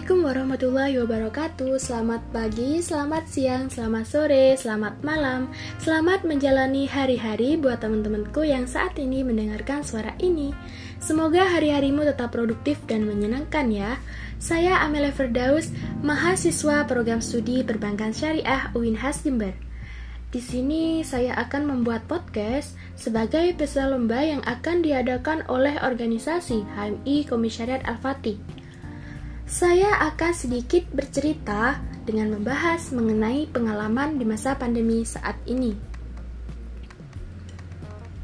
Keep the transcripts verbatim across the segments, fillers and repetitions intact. Assalamualaikum warahmatullahi wabarakatuh. Selamat pagi, selamat siang, selamat sore, selamat malam. Selamat menjalani hari-hari buat teman-temanku yang saat ini mendengarkan suara ini. Semoga hari-harimu tetap produktif dan menyenangkan ya. Saya Amelia Firdaus, mahasiswa program studi Perbankan Syariah U I N Hasyim Asy'ari. Di sini saya akan membuat podcast sebagai peserta lomba yang akan diadakan oleh organisasi H M I Komisariat Alfatih. Saya akan sedikit bercerita dengan membahas mengenai pengalaman di masa pandemi saat ini.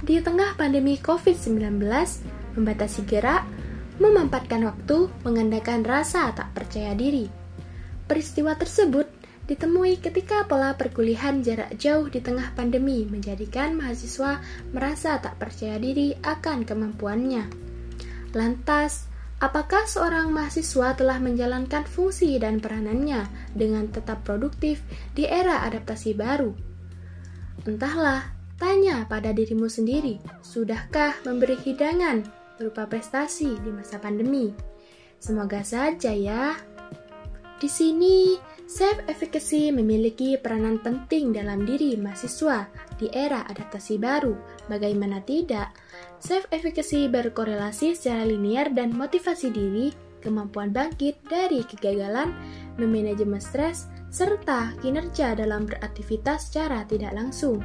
Di tengah pandemi covid sembilan belas, membatasi gerak, memampatkan waktu, mengandalkan rasa tak percaya diri. Peristiwa tersebut ditemui ketika pola perkuliahan jarak jauh di tengah pandemi menjadikan mahasiswa merasa tak percaya diri akan kemampuannya. Lantas, apakah seorang mahasiswa telah menjalankan fungsi dan peranannya dengan tetap produktif di era adaptasi baru? Entahlah, tanya pada dirimu sendiri, sudahkah memberi hidangan berupa prestasi di masa pandemi? Semoga saja ya. Di sini, self-efficacy memiliki peranan penting dalam diri mahasiswa di era adaptasi baru. Bagaimana tidak, self-efficacy berkorelasi secara linear dan motivasi diri, kemampuan bangkit dari kegagalan, memanajemen stres, serta kinerja dalam beraktivitas secara tidak langsung.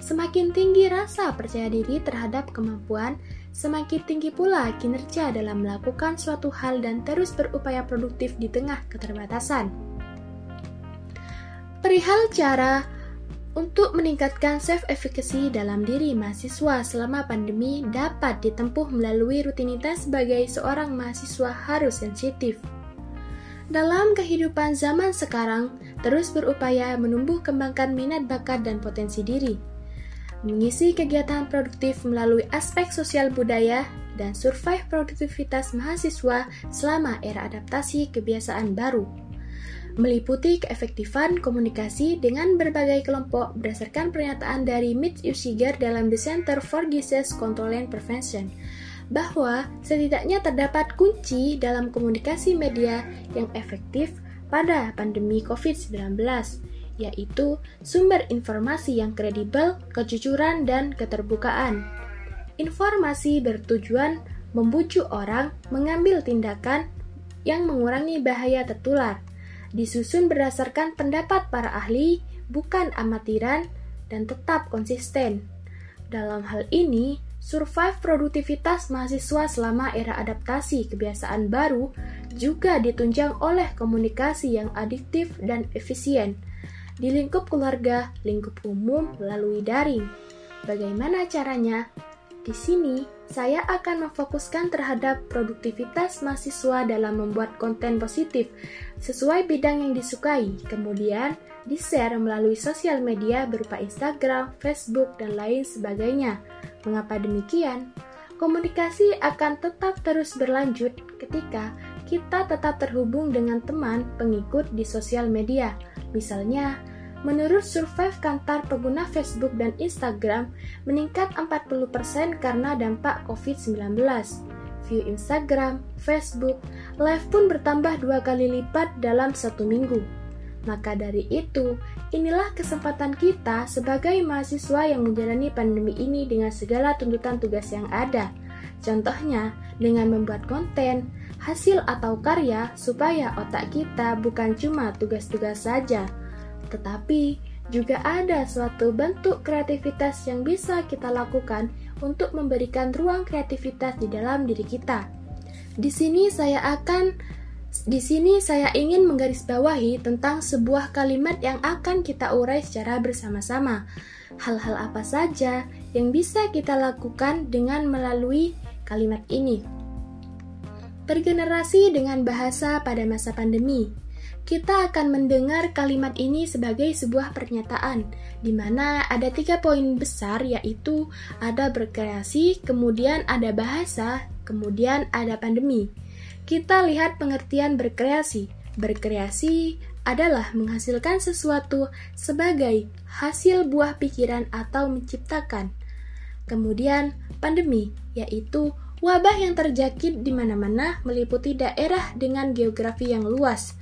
Semakin tinggi rasa percaya diri terhadap kemampuan, semakin tinggi pula kinerja dalam melakukan suatu hal dan terus berupaya produktif di tengah keterbatasan. Perihal cara untuk meningkatkan self-efficacy dalam diri mahasiswa selama pandemi dapat ditempuh melalui rutinitas sebagai seorang mahasiswa harus sensitif. Dalam kehidupan zaman sekarang, terus berupaya menumbuh kembangkan minat bakat dan potensi diri. Mengisi kegiatan produktif melalui aspek sosial budaya dan survei produktivitas mahasiswa selama era adaptasi kebiasaan baru. Meliputi keefektifan komunikasi dengan berbagai kelompok berdasarkan pernyataan dari Mitch Yusiger dalam The Center for Disease Control and Prevention, bahwa setidaknya terdapat kunci dalam komunikasi media yang efektif pada pandemi covid sembilan belas, yaitu sumber informasi yang kredibel, kejujuran, dan keterbukaan. Informasi bertujuan membujuk orang mengambil tindakan yang mengurangi bahaya tertular, disusun berdasarkan pendapat para ahli, bukan amatiran, dan tetap konsisten. Dalam hal ini, survei produktivitas mahasiswa selama era adaptasi kebiasaan baru juga ditunjang oleh komunikasi yang adiktif dan efisien di lingkup keluarga, lingkup umum, melalui daring. Bagaimana caranya? Di sini, saya akan memfokuskan terhadap produktivitas mahasiswa dalam membuat konten positif sesuai bidang yang disukai, kemudian di-share melalui sosial media berupa Instagram, Facebook, dan lain sebagainya. Mengapa demikian? Komunikasi akan tetap terus berlanjut ketika kita tetap terhubung dengan teman pengikut di sosial media. Misalnya, menurut survei Kantar, pengguna Facebook dan Instagram meningkat empat puluh persen karena dampak covid sembilan belas. View Instagram, Facebook, live pun bertambah dua kali lipat dalam satu minggu. Maka dari itu, inilah kesempatan kita sebagai mahasiswa yang menjalani pandemi ini dengan segala tuntutan tugas yang ada. Contohnya, dengan membuat konten, hasil atau karya supaya otak kita bukan cuma tugas-tugas saja, tetapi juga ada suatu bentuk kreativitas yang bisa kita lakukan untuk memberikan ruang kreativitas di dalam diri kita. Di sini saya akan di sini saya ingin menggarisbawahi tentang sebuah kalimat yang akan kita urai secara bersama-sama. Hal-hal apa saja yang bisa kita lakukan dengan melalui kalimat ini? Bergenerasi dengan bahasa pada masa pandemi. Kita akan mendengar kalimat ini sebagai sebuah pernyataan, di mana ada tiga poin besar, yaitu ada berkreasi, kemudian ada bahasa, kemudian ada pandemi. Kita lihat pengertian berkreasi. Berkreasi adalah menghasilkan sesuatu sebagai hasil buah pikiran atau menciptakan. Kemudian pandemi, yaitu Wabah yang terjangkit di mana-mana meliputi daerah dengan geografi yang luas.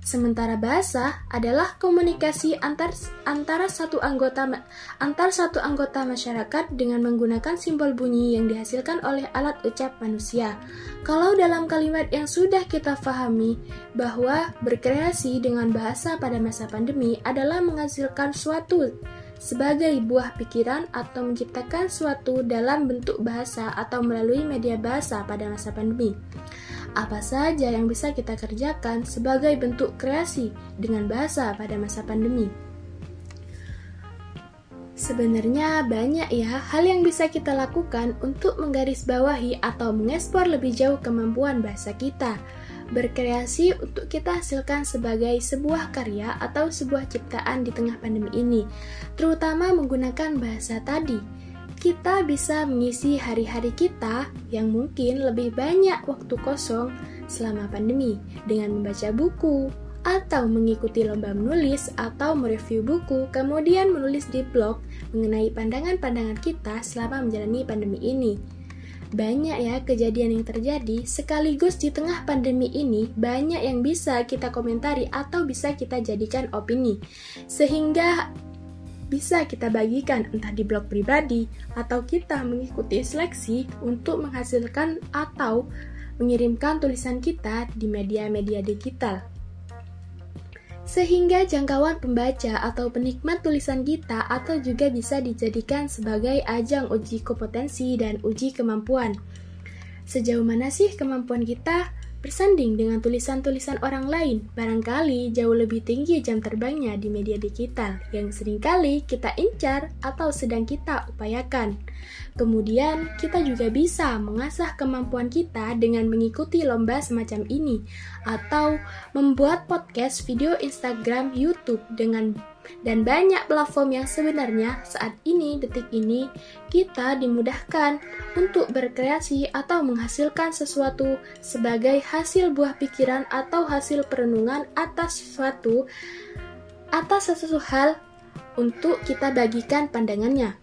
Sementara bahasa adalah komunikasi antar antara satu anggota antar satu anggota masyarakat dengan menggunakan simbol bunyi yang dihasilkan oleh alat ucap manusia. Kalau dalam kalimat yang sudah kita pahami bahwa berkreasi dengan bahasa pada masa pandemi adalah menghasilkan suatu sebagai buah pikiran atau menciptakan suatu dalam bentuk bahasa atau melalui media bahasa pada masa pandemi. Apa saja yang bisa kita kerjakan sebagai bentuk kreasi dengan bahasa pada masa pandemi? Sebenarnya banyak ya hal yang bisa kita lakukan untuk menggarisbawahi atau mengekspor lebih jauh kemampuan bahasa kita. Berkreasi untuk kita hasilkan sebagai sebuah karya atau sebuah ciptaan di tengah pandemi ini, terutama menggunakan bahasa tadi. Kita bisa mengisi hari-hari kita yang mungkin lebih banyak waktu kosong selama pandemi dengan membaca buku atau mengikuti lomba menulis atau mereview buku, kemudian menulis di blog mengenai pandangan-pandangan kita selama menjalani pandemi ini. Banyak ya kejadian yang terjadi sekaligus di tengah pandemi ini, banyak yang bisa kita komentari atau bisa kita jadikan opini, sehingga bisa kita bagikan entah di blog pribadi atau kita mengikuti seleksi untuk menghasilkan atau mengirimkan tulisan kita di media-media digital. Sehingga jangkauan pembaca atau penikmat tulisan kita atau juga bisa dijadikan sebagai ajang uji kompetensi dan uji kemampuan. Sejauh mana sih kemampuan kita bersanding dengan tulisan-tulisan orang lain, barangkali jauh lebih tinggi jam terbangnya di media digital yang seringkali kita incar atau sedang kita upayakan. Kemudian, kita juga bisa mengasah kemampuan kita dengan mengikuti lomba semacam ini, atau membuat podcast, video Instagram, YouTube, dengan dan banyak platform yang sebenarnya saat ini, detik ini, kita dimudahkan untuk berkreasi atau menghasilkan sesuatu sebagai hasil buah pikiran atau hasil perenungan atas sesuatu, atas sesuatu hal untuk kita bagikan pandangannya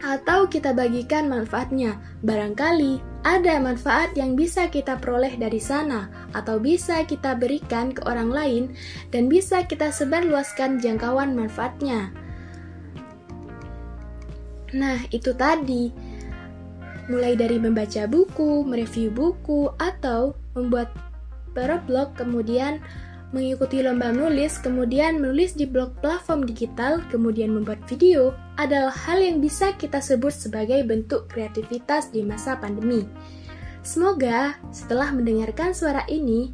atau kita bagikan manfaatnya. Barangkali ada manfaat yang bisa kita peroleh dari sana atau bisa kita berikan ke orang lain dan bisa kita sebarluaskan jangkauan manfaatnya. Nah, itu tadi. Mulai dari membaca buku, mereview buku, atau membuat blog, kemudian mengikuti lomba menulis, kemudian menulis di blog platform digital, kemudian membuat video, adalah hal yang bisa kita sebut sebagai bentuk kreativitas di masa pandemi. Semoga setelah mendengarkan suara ini,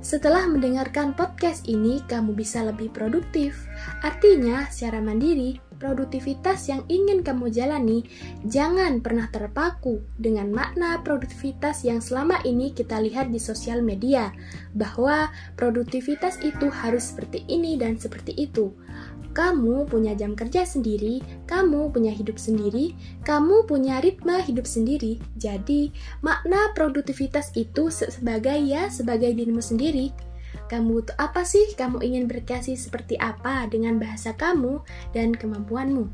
setelah mendengarkan podcast ini, kamu bisa lebih produktif. Artinya, secara mandiri, produktivitas yang ingin kamu jalani, jangan pernah terpaku dengan makna produktivitas yang selama ini kita lihat di sosial media, bahwa produktivitas itu harus seperti ini dan seperti itu. Kamu punya jam kerja sendiri, kamu punya hidup sendiri, kamu punya ritme hidup sendiri. Jadi, makna produktivitas itu sebagai ya, sebagai dirimu sendiri. Kamu butuh apa sih? Kamu ingin berkreasi seperti apa dengan bahasa kamu dan kemampuanmu?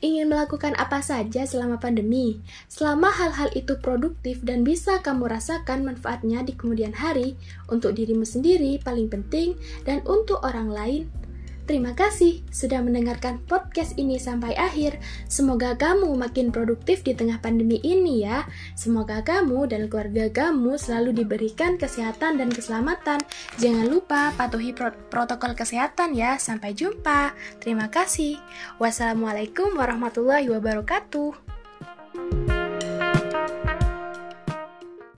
Ingin melakukan apa saja selama pandemi? Selama hal-hal itu produktif dan bisa kamu rasakan manfaatnya di kemudian hari, untuk dirimu sendiri paling penting dan untuk orang lain. Terima kasih sudah mendengarkan podcast ini sampai akhir. Semoga kamu makin produktif di tengah pandemi ini ya. Semoga kamu dan keluarga kamu selalu diberikan kesehatan dan keselamatan. Jangan lupa patuhi pro- protokol kesehatan ya. Sampai jumpa. Terima kasih. Wassalamualaikum warahmatullahi wabarakatuh.